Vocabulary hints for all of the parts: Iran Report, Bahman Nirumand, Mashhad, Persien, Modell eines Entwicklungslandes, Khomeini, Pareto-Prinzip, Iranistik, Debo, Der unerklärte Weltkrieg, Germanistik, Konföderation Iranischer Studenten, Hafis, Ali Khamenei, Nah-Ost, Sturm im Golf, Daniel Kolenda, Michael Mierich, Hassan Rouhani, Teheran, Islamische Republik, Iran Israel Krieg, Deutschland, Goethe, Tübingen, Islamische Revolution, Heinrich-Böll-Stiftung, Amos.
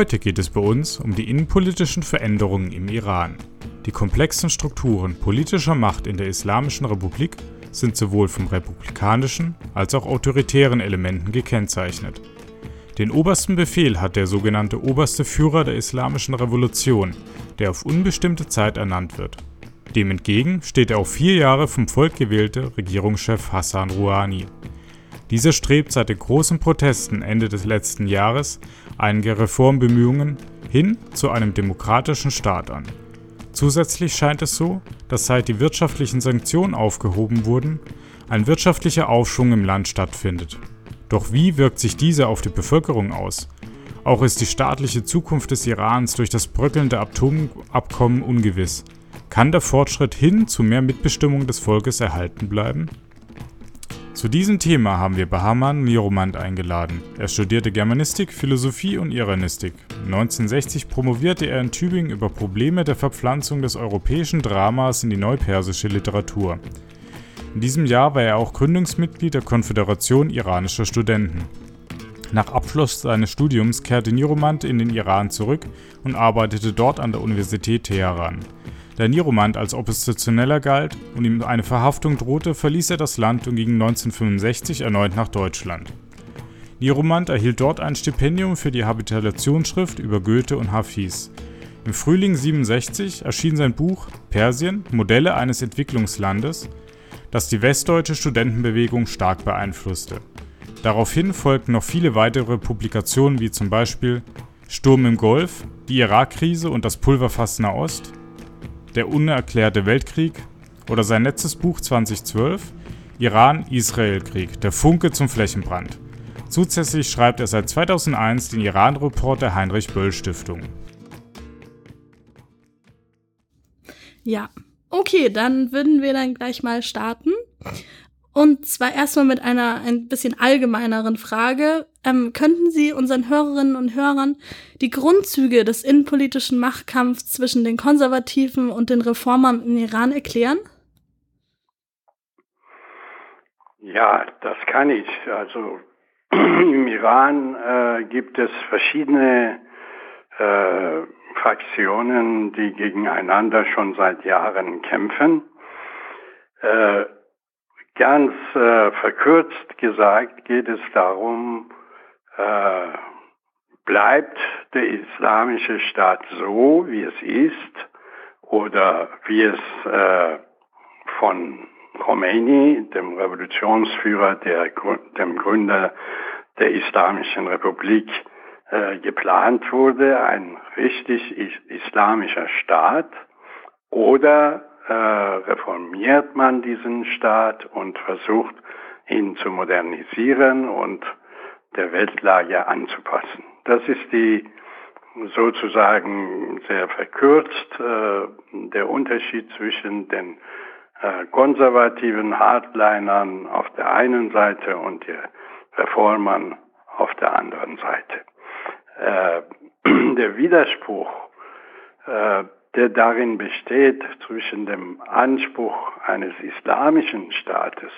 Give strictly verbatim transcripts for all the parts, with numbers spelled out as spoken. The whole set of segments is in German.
Heute geht es bei uns um die innenpolitischen Veränderungen im Iran. Die komplexen Strukturen politischer Macht in der Islamischen Republik sind sowohl von republikanischen als auch autoritären Elementen gekennzeichnet. Den obersten Befehl hat der sogenannte oberste Führer der Islamischen Revolution, der auf unbestimmte Zeit ernannt wird. Dem entgegen steht der auf vier Jahre vom Volk gewählte Regierungschef Hassan Rouhani. Dieser strebt seit den großen Protesten Ende des letzten Jahres einige Reformbemühungen hin zu einem demokratischen Staat an. Zusätzlich scheint es so, dass seit die wirtschaftlichen Sanktionen aufgehoben wurden, ein wirtschaftlicher Aufschwung im Land stattfindet. Doch wie wirkt sich dieser auf die Bevölkerung aus? Auch ist die staatliche Zukunft des Irans durch das bröckelnde Atomabkommen ungewiss. Kann der Fortschritt hin zu mehr Mitbestimmung des Volkes erhalten bleiben? Zu diesem Thema haben wir Bahman Nirumand eingeladen. Er studierte Germanistik, Philosophie und Iranistik. neunzehnhundertsechzig promovierte er in Tübingen über Probleme der Verpflanzung des europäischen Dramas in die neupersische Literatur. In diesem Jahr war er auch Gründungsmitglied der Konföderation Iranischer Studenten. Nach Abschluss seines Studiums kehrte Nirumand in den Iran zurück und arbeitete dort an der Universität Teheran. Da Nirumand als Oppositioneller galt und ihm eine Verhaftung drohte, verließ er das Land und ging neunzehnhundertfünfundsechzig erneut nach Deutschland. Nirumand erhielt dort ein Stipendium für die Habilitationsschrift über Goethe und Hafis. Im Frühling neunzehnhundertsiebenundsechzig erschien sein Buch Persien, Modelle eines Entwicklungslandes, das die westdeutsche Studentenbewegung stark beeinflusste. Daraufhin folgten noch viele weitere Publikationen wie zum Beispiel Sturm im Golf, die Irak-Krise und das Pulverfass Nah-Ost, Der unerklärte Weltkrieg oder sein letztes Buch zweitausendzwölf, Iran Israel Krieg – Der Funke zum Flächenbrand. Zusätzlich schreibt er seit zweitausendeins den Iran Report der Heinrich-Böll-Stiftung. Ja, okay, dann würden wir dann gleich mal starten. Und zwar erstmal mit einer ein bisschen allgemeineren Frage. Ähm, könnten Sie unseren Hörerinnen und Hörern die Grundzüge des innenpolitischen Machtkampfs zwischen den Konservativen und den Reformern im Iran erklären? Ja, das kann ich. Also im Iran äh, gibt es verschiedene äh, Fraktionen, die gegeneinander schon seit Jahren kämpfen. Äh, Ganz äh, verkürzt gesagt geht es darum, äh, bleibt der islamische Staat so, wie es ist oder wie es äh, von Khomeini, dem Revolutionsführer, der, dem Gründer der Islamischen Republik, äh, geplant wurde, ein richtig is- islamischer Staat, oder reformiert man diesen Staat und versucht, ihn zu modernisieren und der Weltlage anzupassen. Das ist die sozusagen sehr verkürzt äh, der Unterschied zwischen den äh, konservativen Hardlinern auf der einen Seite und den Reformern auf der anderen Seite. Äh, der Widerspruch äh, der darin besteht, zwischen dem Anspruch eines islamischen Staates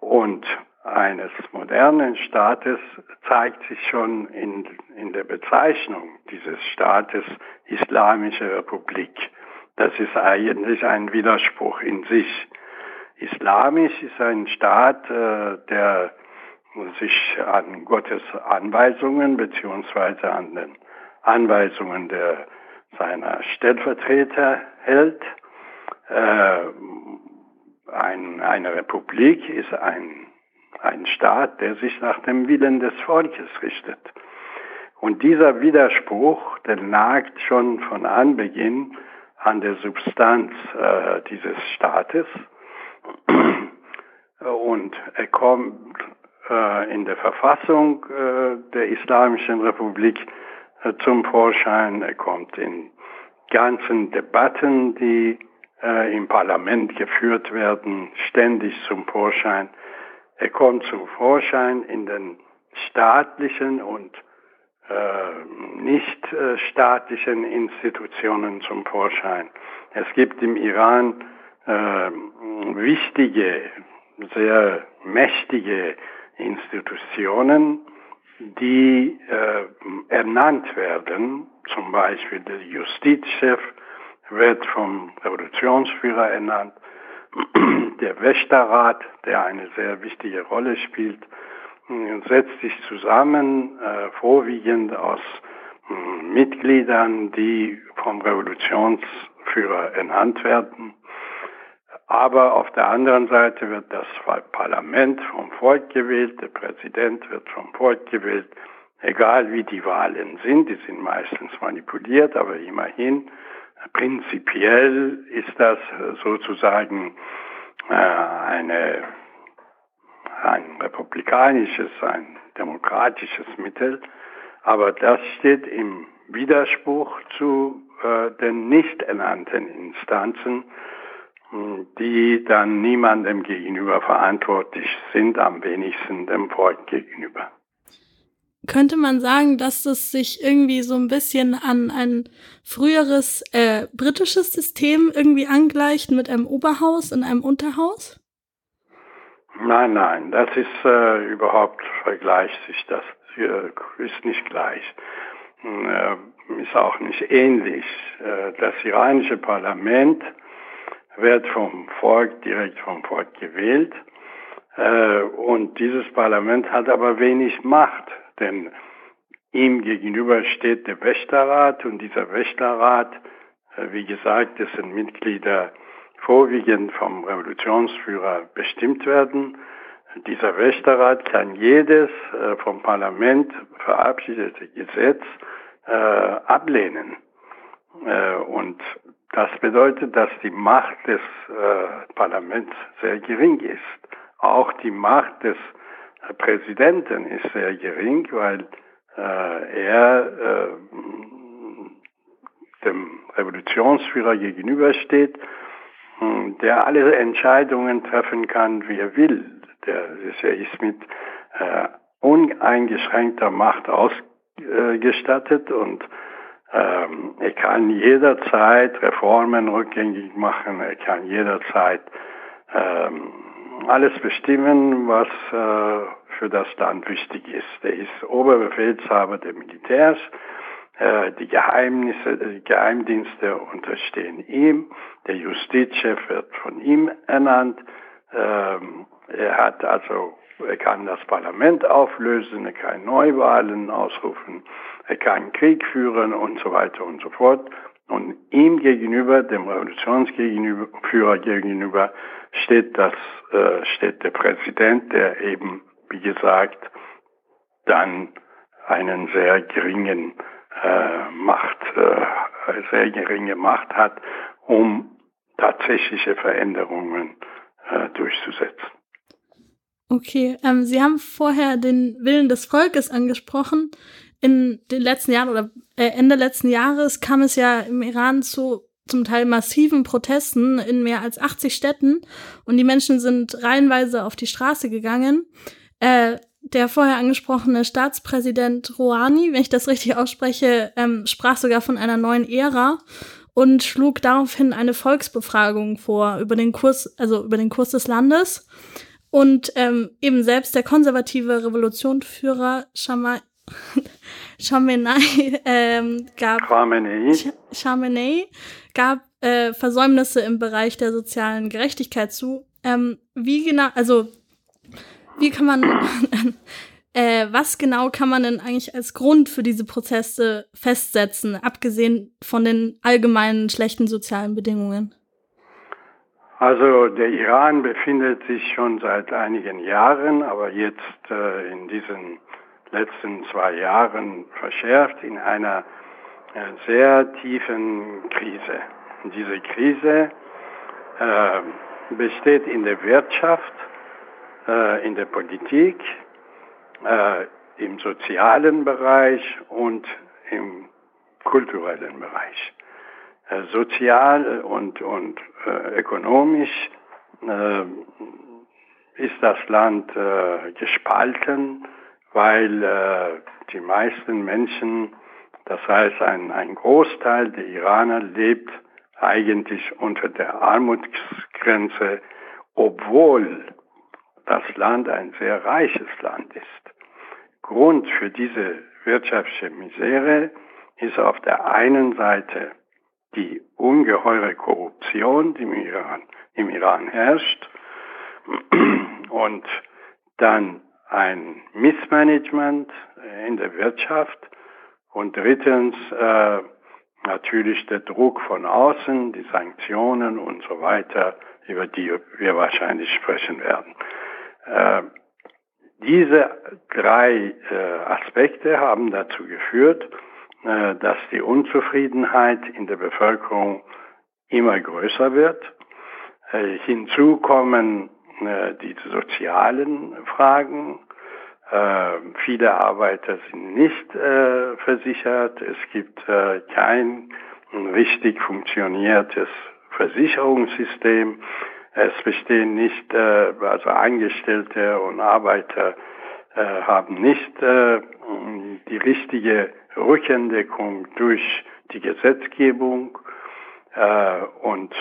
und eines modernen Staates, zeigt sich schon in, in der Bezeichnung dieses Staates Islamische Republik. Das ist eigentlich ein Widerspruch in sich. Islamisch ist ein Staat, äh, der sich an Gottes Anweisungen beziehungsweise an den Anweisungen der seiner Stellvertreter hält. Äh, ein, eine Republik ist ein, ein Staat, der sich nach dem Willen des Volkes richtet. Und dieser Widerspruch, der nagt schon von Anbeginn an der Substanz äh, dieses Staates und er kommt äh, in der Verfassung äh, der Islamischen Republik zum Vorschein, er kommt in ganzen Debatten, die äh, im Parlament geführt werden, ständig zum Vorschein. Er kommt zum Vorschein in den staatlichen und äh, nicht äh, staatlichen Institutionen zum Vorschein. Es gibt im Iran äh, wichtige, sehr mächtige Institutionen, die äh, ernannt werden, zum Beispiel der Justizchef wird vom Revolutionsführer ernannt, der Wächterrat, der eine sehr wichtige Rolle spielt, setzt sich zusammen, äh, vorwiegend aus äh, Mitgliedern, die vom Revolutionsführer ernannt werden. Aber auf der anderen Seite wird das Parlament vom Volk gewählt, der Präsident wird vom Volk gewählt, egal wie die Wahlen sind, die sind meistens manipuliert, aber immerhin, prinzipiell ist das sozusagen äh, eine, ein republikanisches, ein demokratisches Mittel, aber das steht im Widerspruch zu äh, den nicht ernannten Instanzen, die dann niemandem gegenüber verantwortlich sind, am wenigsten dem Volk gegenüber. Könnte man sagen, dass es sich irgendwie so ein bisschen an ein früheres äh, britisches System irgendwie angleicht mit einem Oberhaus und einem Unterhaus? Nein, nein, das ist äh, überhaupt vergleicht sich das, ist nicht gleich, äh, ist auch nicht ähnlich. Äh, das iranische Parlament wird vom Volk, direkt vom Volk gewählt. Äh, und dieses Parlament hat aber wenig Macht, denn ihm gegenüber steht der Wächterrat und dieser Wächterrat, äh, wie gesagt, dessen Mitglieder vorwiegend vom Revolutionsführer bestimmt werden. Dieser Wächterrat kann jedes äh, vom Parlament verabschiedete Gesetz äh, ablehnen. Äh, und Das bedeutet, dass die Macht des äh, Parlaments sehr gering ist. Auch die Macht des äh, Präsidenten ist sehr gering, weil äh, er äh, dem Revolutionsführer gegenübersteht, der alle Entscheidungen treffen kann, wie er will. Der, der ist mit äh, uneingeschränkter Macht ausgestattet und Ähm, er kann jederzeit Reformen rückgängig machen, er kann jederzeit ähm, alles bestimmen, was äh, für das Land wichtig ist. Er ist Oberbefehlshaber der Militärs, äh, die Geheimnisse, die Geheimdienste unterstehen ihm, der Justizchef wird von ihm ernannt, ähm, er hat also Er kann das Parlament auflösen, er kann Neuwahlen ausrufen, er kann Krieg führen und so weiter und so fort. Und ihm gegenüber, dem Revolutionsführer gegenüber, steht, das, äh, steht der Präsident, der eben, wie gesagt, dann einen sehr geringen, äh, Macht, äh, sehr geringe Macht hat, um tatsächliche Veränderungen äh, durchzusetzen. Okay, ähm, Sie haben vorher den Willen des Volkes angesprochen. In den letzten Jahren oder äh, Ende letzten Jahres kam es ja im Iran zu zum Teil massiven Protesten in mehr als achtzig Städten und die Menschen sind reihenweise auf die Straße gegangen. Äh, der vorher angesprochene Staatspräsident Rouhani, wenn ich das richtig ausspreche, ähm, sprach sogar von einer neuen Ära und schlug daraufhin eine Volksbefragung vor über den Kurs, also über den Kurs des Landes. Und ähm, eben selbst der konservative Revolutionsführer Schama- Khamenei, ähm, gab, Khamenei. Ch- Khamenei gab äh, Versäumnisse im Bereich der sozialen Gerechtigkeit zu. Ähm, wie genau, also wie kann man, äh, was genau kann man denn eigentlich als Grund für diese Prozesse festsetzen, abgesehen von den allgemeinen schlechten sozialen Bedingungen? Also der Iran befindet sich schon seit einigen Jahren, aber jetzt äh, in diesen letzten zwei Jahren verschärft, in einer äh, sehr tiefen Krise. Und diese Krise äh, besteht in der Wirtschaft, äh, in der Politik, äh, im sozialen Bereich und im kulturellen Bereich. Sozial und, und äh, ökonomisch äh, ist das Land äh, gespalten, weil äh, die meisten Menschen, das heißt ein, ein Großteil der Iraner, lebt eigentlich unter der Armutsgrenze, obwohl das Land ein sehr reiches Land ist. Grund für diese wirtschaftliche Misere ist auf der einen Seite die ungeheure Korruption, die im Iran, im Iran herrscht, und dann ein Missmanagement in der Wirtschaft und drittens äh, natürlich der Druck von außen, die Sanktionen und so weiter, über die wir wahrscheinlich sprechen werden. Äh, diese drei äh, Aspekte haben dazu geführt, äh, dass die Unzufriedenheit in der Bevölkerung immer größer wird. Äh, hinzu kommen äh, die sozialen Fragen. Äh, viele Arbeiter sind nicht äh, versichert. Es gibt äh, kein richtig funktioniertes Versicherungssystem. Es bestehen nicht, äh, also Angestellte und Arbeiter äh, haben nicht äh, die richtige Rückendeckung durch die Gesetzgebung, äh, und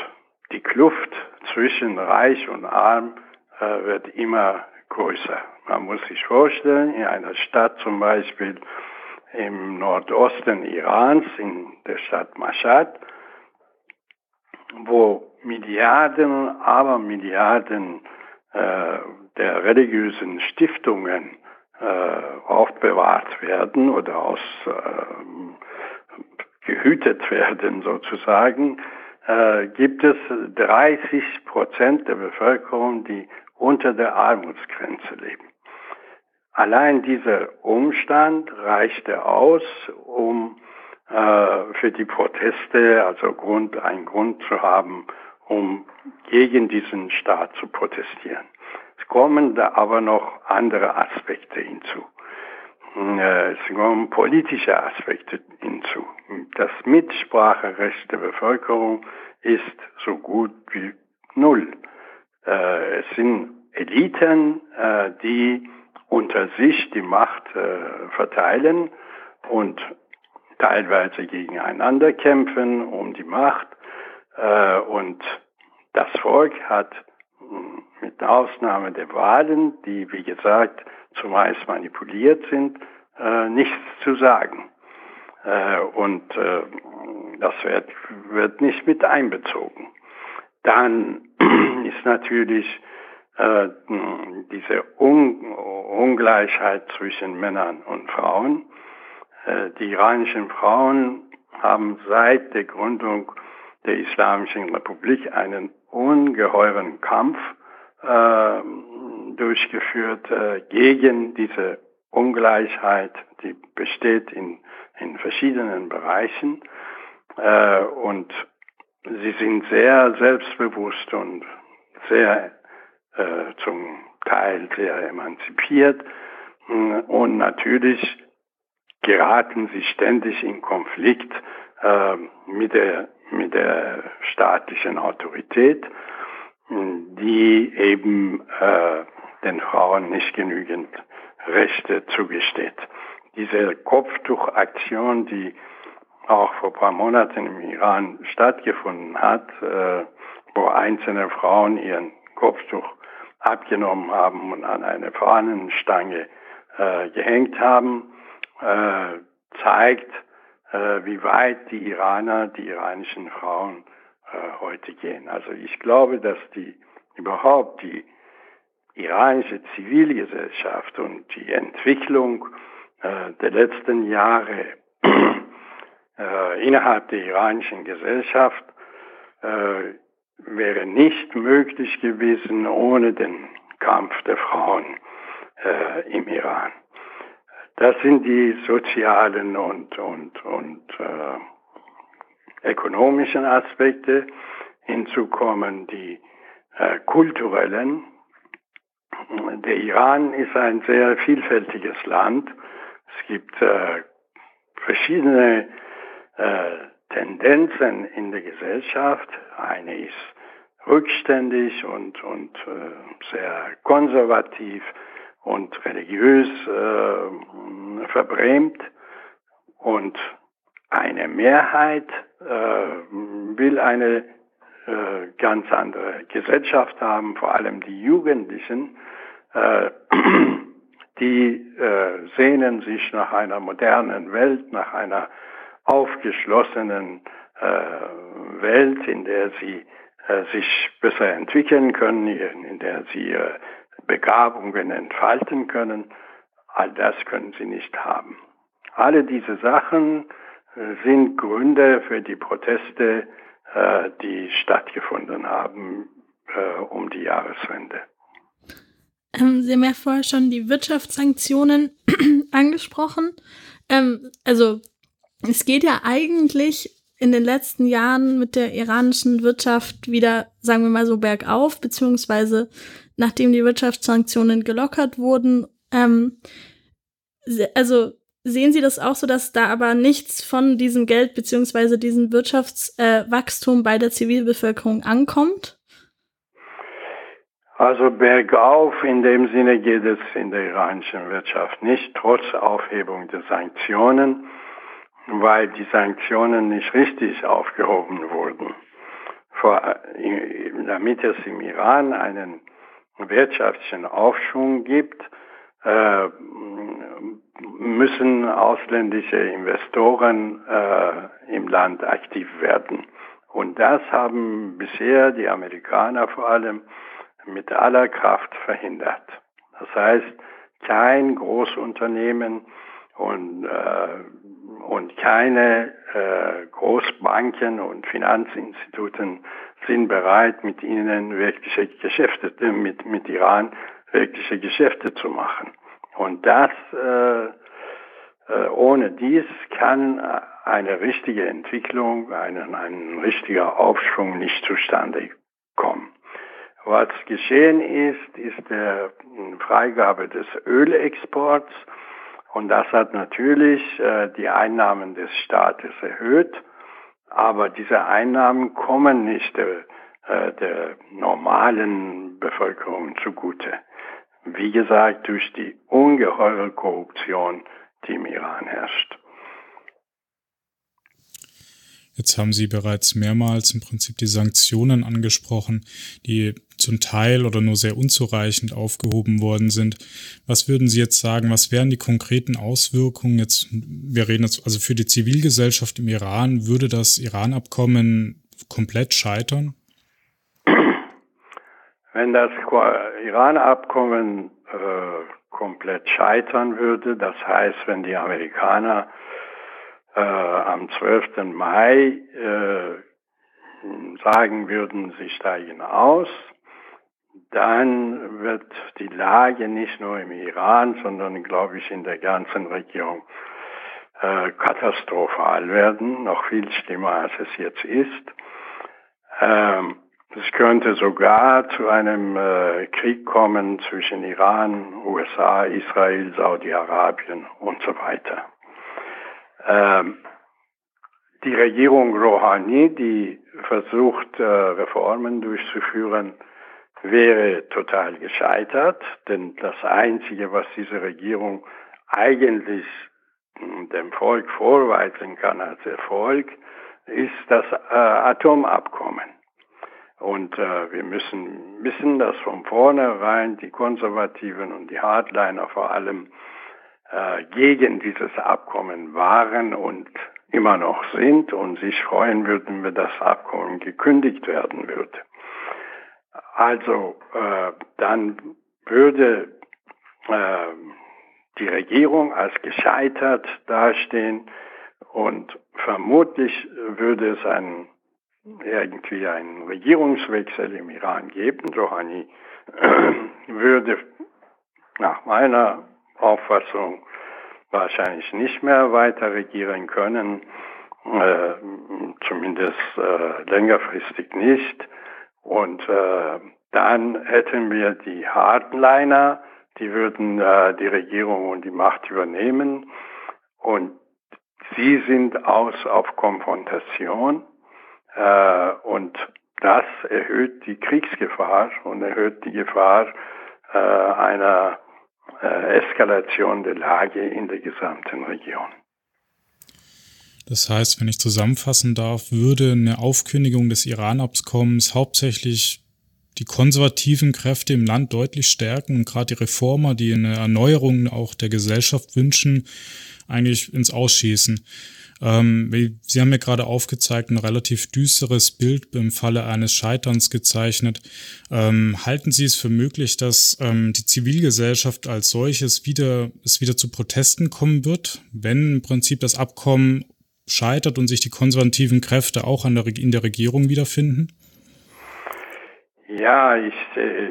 die Kluft zwischen Reich und Arm äh, wird immer größer. Man muss sich vorstellen, in einer Stadt zum Beispiel im Nordosten Irans, in der Stadt Mashhad, wo Milliarden und Abermilliarden äh, der religiösen Stiftungen äh, aufbewahrt werden oder aus, äh, gehütet werden sozusagen, äh, gibt es dreißig Prozent der Bevölkerung, die unter der Armutsgrenze leben. Allein dieser Umstand reichte aus, um äh, für die Proteste, also Grund, einen Grund zu haben, um gegen diesen Staat zu protestieren. Es kommen da aber noch andere Aspekte hinzu. Es kommen politische Aspekte hinzu. Das Mitspracherecht der Bevölkerung ist so gut wie null. Es sind Eliten, die unter sich die Macht verteilen und teilweise gegeneinander kämpfen um die Macht. Und das Volk hat mit Ausnahme der Wahlen, die wie gesagt zumeist manipuliert sind, nichts zu sagen. Und das wird, wird nicht mit einbezogen. Dann ist natürlich diese Ungleichheit zwischen Männern und Frauen. Die iranischen Frauen haben seit der Gründung der Islamischen Republik einen ungeheuren Kampf äh, durchgeführt äh, gegen diese Ungleichheit, die besteht in, in verschiedenen Bereichen. Äh, und sie sind sehr selbstbewusst und sehr äh, zum Teil sehr emanzipiert. Und natürlich geraten sie ständig in Konflikt äh, mit der mit der staatlichen Autorität, die eben äh, den Frauen nicht genügend Rechte zugesteht. Diese Kopftuchaktion, die auch vor ein paar Monaten im Iran stattgefunden hat, äh, wo einzelne Frauen ihren Kopftuch abgenommen haben und an eine Fahnenstange äh, gehängt haben, äh, zeigt, wie weit die Iraner, die iranischen Frauen äh, heute gehen. Also ich glaube, dass die überhaupt die iranische Zivilgesellschaft und die Entwicklung äh, der letzten Jahre äh, innerhalb der iranischen Gesellschaft äh, wäre nicht möglich gewesen ohne den Kampf der Frauen äh, im Iran. Das sind die sozialen und, und, und äh, ökonomischen Aspekte. Hinzu kommen die äh, kulturellen. Der Iran ist ein sehr vielfältiges Land. Es gibt äh, verschiedene äh, Tendenzen in der Gesellschaft. Eine ist rückständig und, und äh, sehr konservativ und religiös äh, verbrämt, und eine Mehrheit äh, will eine äh, ganz andere Gesellschaft haben, vor allem die Jugendlichen, äh, die äh, sehnen sich nach einer modernen Welt, nach einer aufgeschlossenen äh, Welt, in der sie äh, sich besser entwickeln können, in der sie äh, Begabungen entfalten können. All das können sie nicht haben. Alle diese Sachen sind Gründe für die Proteste, äh, die stattgefunden haben äh, um die Jahreswende. Ähm, Sie haben ja vorher schon die Wirtschaftssanktionen angesprochen. Ähm, also es geht ja eigentlich in den letzten Jahren mit der iranischen Wirtschaft wieder, sagen wir mal so, bergauf, beziehungsweise nachdem die Wirtschaftssanktionen gelockert wurden. Ähm, also sehen Sie das auch so, dass da aber nichts von diesem Geld beziehungsweise diesem Wirtschaftswachstum äh, bei der Zivilbevölkerung ankommt? Also bergauf in dem Sinne geht es in der iranischen Wirtschaft nicht, trotz Aufhebung der Sanktionen, weil die Sanktionen nicht richtig aufgehoben wurden. Vor, damit es im Iran einen wirtschaftlichen Aufschwung gibt, äh, müssen ausländische Investoren äh, im Land aktiv werden. Und das haben bisher die Amerikaner vor allem mit aller Kraft verhindert. Das heißt, kein Großunternehmen und, äh, und keine äh, Großbanken und Finanzinstituten sind bereit, mit ihnen wirkliche Geschäfte, äh, mit, mit Iran wirkliche Geschäfte zu machen. Und das, äh, äh, ohne dies kann eine richtige Entwicklung, ein, ein richtiger Aufschwung nicht zustande kommen. Was geschehen ist, ist der Freigabe des Ölexports, und das hat natürlich äh, die Einnahmen des Staates erhöht, aber diese Einnahmen kommen nicht der, äh, der normalen Bevölkerung zugute. Wie gesagt, durch die ungeheure Korruption, die im Iran herrscht. Jetzt haben Sie bereits mehrmals im Prinzip die Sanktionen angesprochen, die zum Teil oder nur sehr unzureichend aufgehoben worden sind. Was würden Sie jetzt sagen, was wären die konkreten Auswirkungen jetzt, wir reden jetzt, also für die Zivilgesellschaft im Iran, würde das Iran-Abkommen komplett scheitern? Wenn das Iran-Abkommen äh, komplett scheitern würde, das heißt, wenn die Amerikaner äh, am zwölften Mai äh, sagen würden, sie steigen aus, dann wird die Lage nicht nur im Iran, sondern, glaube ich, in der ganzen Region äh, katastrophal werden, noch viel schlimmer, als es jetzt ist. Ähm, Es könnte sogar zu einem äh, Krieg kommen zwischen Iran, U S A, Israel, Saudi-Arabien und so weiter. Ähm, die Regierung Rouhani, die versucht, äh, Reformen durchzuführen, wäre total gescheitert, denn das Einzige, was diese Regierung eigentlich äh, dem Volk vorweisen kann als Erfolg, ist das äh, Atomabkommen. Und äh, wir müssen wissen, dass von vornherein die Konservativen und die Hardliner vor allem äh, gegen dieses Abkommen waren und immer noch sind und sich freuen würden, wenn das Abkommen gekündigt werden würde. Also äh, dann würde äh, die Regierung als gescheitert dastehen und vermutlich würde es einen irgendwie einen Regierungswechsel im Iran geben. Rouhani äh, würde nach meiner Auffassung wahrscheinlich nicht mehr weiter regieren können, äh, zumindest äh, längerfristig nicht. Und äh, dann hätten wir die Hardliner, die würden äh, die Regierung und die Macht übernehmen. Und sie sind aus auf Konfrontation. Und das erhöht die Kriegsgefahr und erhöht die Gefahr einer Eskalation der Lage in der gesamten Region. Das heißt, wenn ich zusammenfassen darf, würde eine Aufkündigung des Iran-Abkommens hauptsächlich die konservativen Kräfte im Land deutlich stärken und gerade die Reformer, die eine Erneuerung auch der Gesellschaft wünschen, eigentlich ins Ausschießen. Ähm, Sie haben mir gerade aufgezeigt, ein relativ düsteres Bild im Falle eines Scheiterns gezeichnet. Ähm, halten Sie es für möglich, dass ähm, die Zivilgesellschaft als solches wieder, es wieder zu Protesten kommen wird, wenn im Prinzip das Abkommen scheitert und sich die konservativen Kräfte auch an der, in der Regierung wiederfinden? Ja, ich,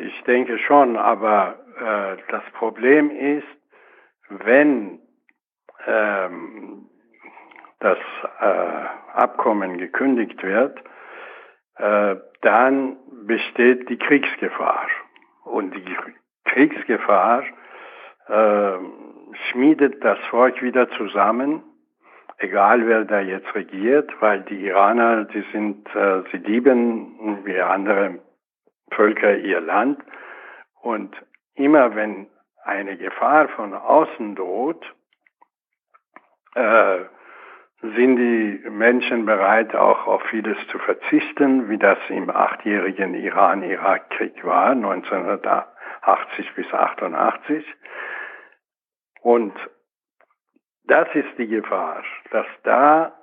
ich denke schon, aber äh, das Problem ist, wenn ähm, das äh, Abkommen gekündigt wird, äh, dann besteht die Kriegsgefahr. Und die Kriegsgefahr äh, schmiedet das Volk wieder zusammen, egal wer da jetzt regiert, weil die Iraner, die sind, äh, sie lieben wie andere Völker ihr Land, und immer wenn eine Gefahr von außen droht, äh, sind die Menschen bereit, auch auf vieles zu verzichten, wie das im achtjährigen Iran-Irak-Krieg war, neunzehnhundertachtzig bis achtundachtzig. Und das ist die Gefahr, dass da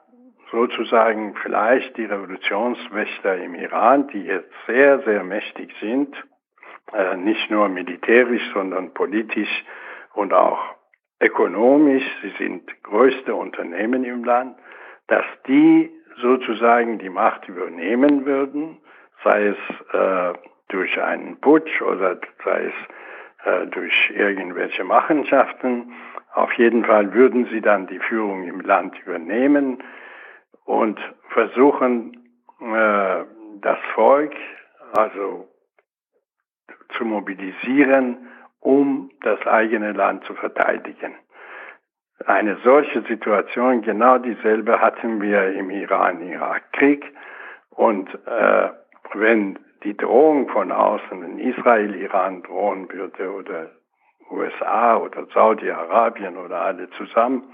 sozusagen vielleicht die Revolutionswächter im Iran, die jetzt sehr, sehr mächtig sind, äh, nicht nur militärisch, sondern politisch und auch ökonomisch, sie sind größte Unternehmen im Land, dass die sozusagen die Macht übernehmen würden, sei es äh, durch einen Putsch oder sei es äh, durch irgendwelche Machenschaften. Auf jeden Fall würden sie dann die Führung im Land übernehmen und versuchen, äh, das Volk also zu mobilisieren, um das eigene Land zu verteidigen. Eine solche Situation, genau dieselbe hatten wir im Iran-Irak-Krieg. Und äh, wenn die Drohung von außen in Israel, Iran drohen würde oder U S A oder Saudi-Arabien oder alle zusammen,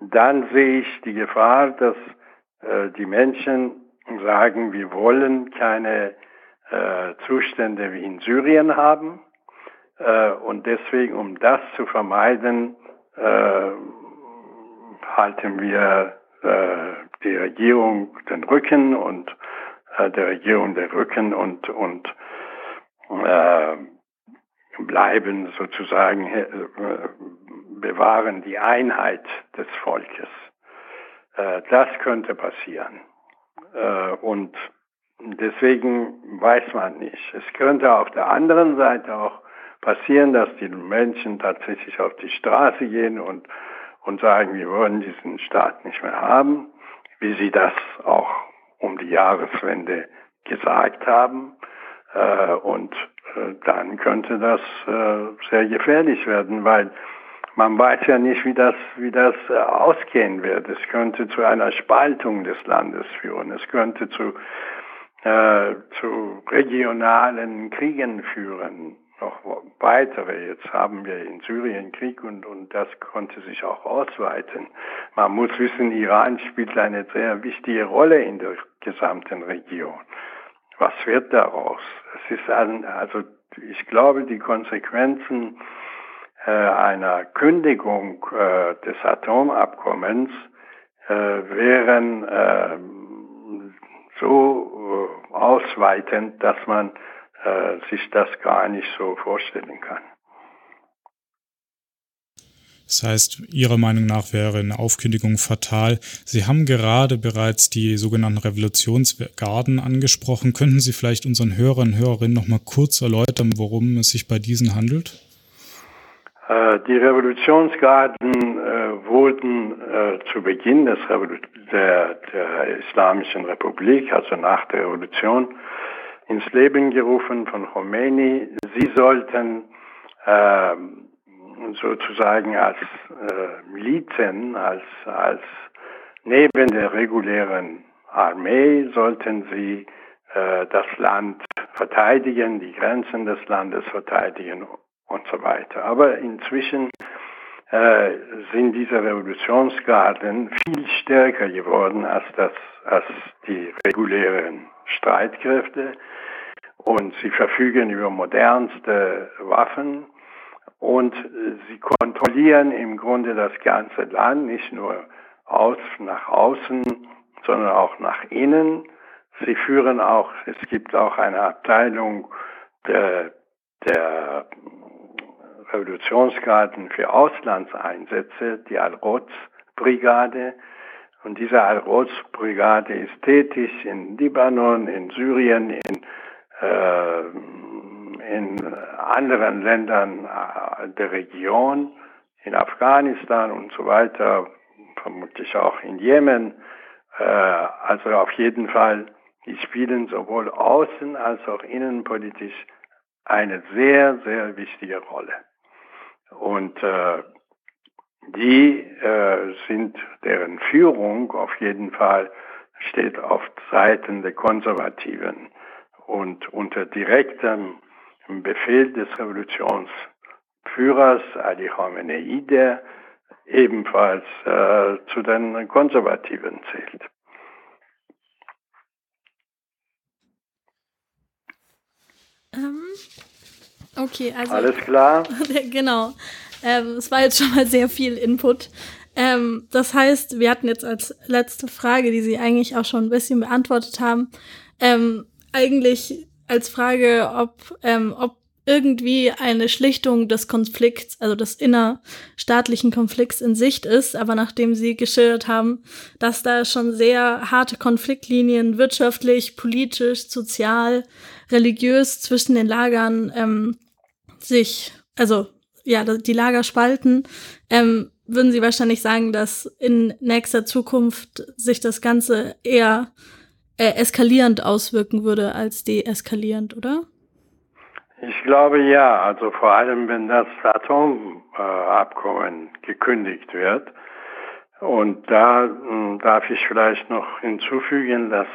dann sehe ich die Gefahr, dass äh, die Menschen sagen, wir wollen keine äh, Zustände wie in Syrien haben, äh, und deswegen, um das zu vermeiden, äh, halten wir äh, die Regierung den Rücken und äh, der Regierung den Rücken und und äh, bleiben sozusagen, äh, bewahren die Einheit des Volkes. Äh, das könnte passieren. Äh, und deswegen weiß man nicht. Es könnte auf der anderen Seite auch passieren, dass die Menschen tatsächlich auf die Straße gehen und, und sagen, wir wollen diesen Staat nicht mehr haben, wie sie das auch um die Jahreswende gesagt haben. Äh, und äh, dann könnte das äh, sehr gefährlich werden, weil man weiß ja nicht, wie das, wie das ausgehen wird. Es könnte zu einer Spaltung des Landes führen. Es könnte zu, äh, zu regionalen Kriegen führen. Noch weitere. Jetzt haben wir in Syrien Krieg und, und das konnte sich auch ausweiten. Man muss wissen, Iran spielt eine sehr wichtige Rolle in der gesamten Region. Was wird daraus? Es ist ein, also, ich glaube, die Konsequenzen einer Kündigung äh, des Atomabkommens äh, wären äh, so äh, ausweitend, dass man äh, sich das gar nicht so vorstellen kann. Das heißt, Ihrer Meinung nach wäre eine Aufkündigung fatal. Sie haben gerade bereits die sogenannten Revolutionsgarden angesprochen. Könnten Sie vielleicht unseren Hörern und Hörerinnen noch mal kurz erläutern, worum es sich bei diesen handelt? Die Revolutionsgarden äh, wurden äh, zu Beginn des Revolu- der, der Islamischen Republik, also nach der Revolution, ins Leben gerufen von Khomeini. Sie sollten äh, sozusagen als äh, Milizen, als, als neben der regulären Armee, sollten sie äh, das Land verteidigen, die Grenzen des Landes verteidigen und so weiter. Aber inzwischen äh, sind diese Revolutionsgarden viel stärker geworden als das, als die regulären Streitkräfte. und sie verfügen über modernste Waffen und sie kontrollieren im Grunde das ganze Land, nicht nur aus, nach außen, sondern auch nach innen. Sie führen auch, es gibt auch eine Abteilung der, der Revolutionsgarden für Auslandseinsätze, die Al-Quds-Brigade. Und diese Al-Quds-Brigade ist tätig in Libanon, in Syrien, in, äh, in anderen Ländern der Region, in Afghanistan und so weiter, vermutlich auch in Jemen. Äh, also auf jeden Fall, die spielen sowohl außen- als auch innenpolitisch eine sehr, sehr wichtige Rolle. Und äh, die äh, sind, deren Führung auf jeden Fall steht auf Seiten der Konservativen und unter direktem Befehl des Revolutionsführers Ali Khamenei, der ebenfalls äh, zu den Konservativen zählt. Okay, also... Alles klar? Genau. Ähm, es war jetzt schon mal sehr viel Input. Ähm, das heißt, wir hatten jetzt als letzte Frage, die Sie eigentlich auch schon ein bisschen beantwortet haben, ähm, eigentlich als Frage, ob, ähm, ob irgendwie eine Schlichtung des Konflikts, also des innerstaatlichen Konflikts in Sicht ist, aber nachdem Sie geschildert haben, dass da schon sehr harte Konfliktlinien wirtschaftlich, politisch, sozial, religiös zwischen den Lagern ähm, sich, also ja, die Lager spalten, ähm, würden Sie wahrscheinlich sagen, dass in nächster Zukunft sich das Ganze eher äh, eskalierend auswirken würde als deeskalierend, oder? Ich glaube ja, also vor allem, wenn das Atomabkommen äh, gekündigt wird. Und da mh, darf ich vielleicht noch hinzufügen, dass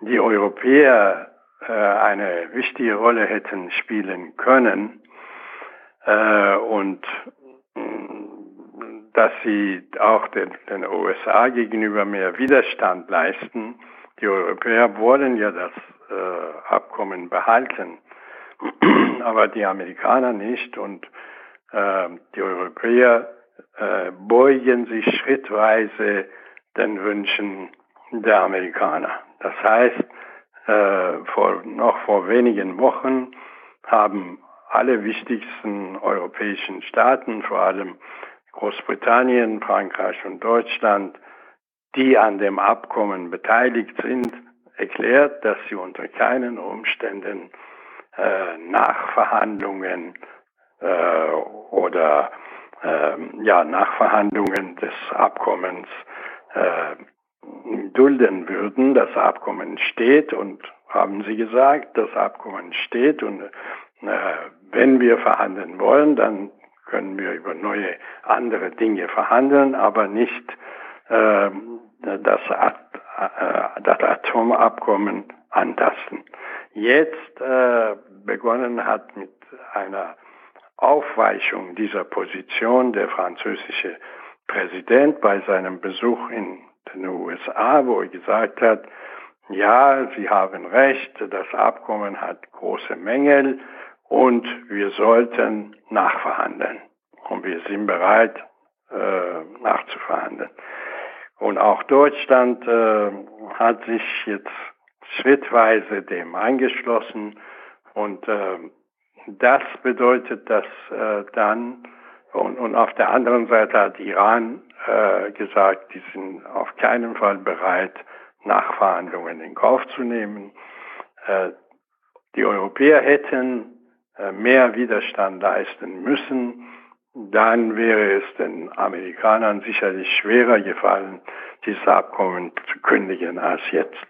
die Europäer äh, eine wichtige Rolle hätten spielen können äh, und mh, dass sie auch den, den U S A gegenüber mehr Widerstand leisten. Die Europäer wollen ja das äh, Abkommen behalten. Aber die Amerikaner nicht und äh, die Europäer äh, beugen sich schrittweise den Wünschen der Amerikaner. Das heißt, äh, vor, noch vor wenigen Wochen haben alle wichtigsten europäischen Staaten, vor allem Großbritannien, Frankreich und Deutschland, die an dem Abkommen beteiligt sind, erklärt, dass sie unter keinen Umständen Nachverhandlungen äh, oder äh, ja, Nachverhandlungen des Abkommens äh, dulden würden. Das Abkommen steht und, haben Sie gesagt, das Abkommen steht und äh, wenn wir verhandeln wollen, dann können wir über neue, andere Dinge verhandeln, aber nicht äh, das, At- äh, das Atomabkommen antasten. Jetzt äh, begonnen hat mit einer Aufweichung dieser Position der französische Präsident bei seinem Besuch in den U S A, wo er gesagt hat, ja, Sie haben recht, das Abkommen hat große Mängel und wir sollten nachverhandeln. Und wir sind bereit, äh, nachzuverhandeln. Und auch Deutschland äh, hat sich jetzt schrittweise dem angeschlossen und äh, das bedeutet, dass äh, dann und, und auf der anderen Seite hat Iran äh, gesagt, die sind auf keinen Fall bereit, Nachverhandlungen in Kauf zu nehmen. Äh, die Europäer hätten äh, mehr Widerstand leisten müssen, dann wäre es den Amerikanern sicherlich schwerer gefallen, dieses Abkommen zu kündigen als jetzt.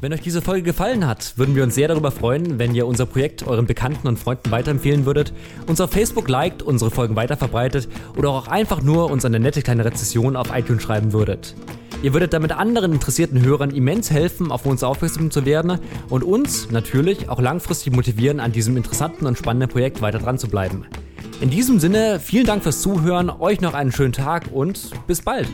Wenn euch diese Folge gefallen hat, würden wir uns sehr darüber freuen, wenn ihr unser Projekt euren Bekannten und Freunden weiterempfehlen würdet, uns auf Facebook liked, unsere Folgen weiterverbreitet oder auch einfach nur uns eine nette kleine Rezension auf iTunes schreiben würdet. Ihr würdet damit anderen interessierten Hörern immens helfen, auf uns aufmerksam zu werden und uns natürlich auch langfristig motivieren, an diesem interessanten und spannenden Projekt weiter dran zu bleiben. In diesem Sinne, vielen Dank fürs Zuhören, euch noch einen schönen Tag und bis bald!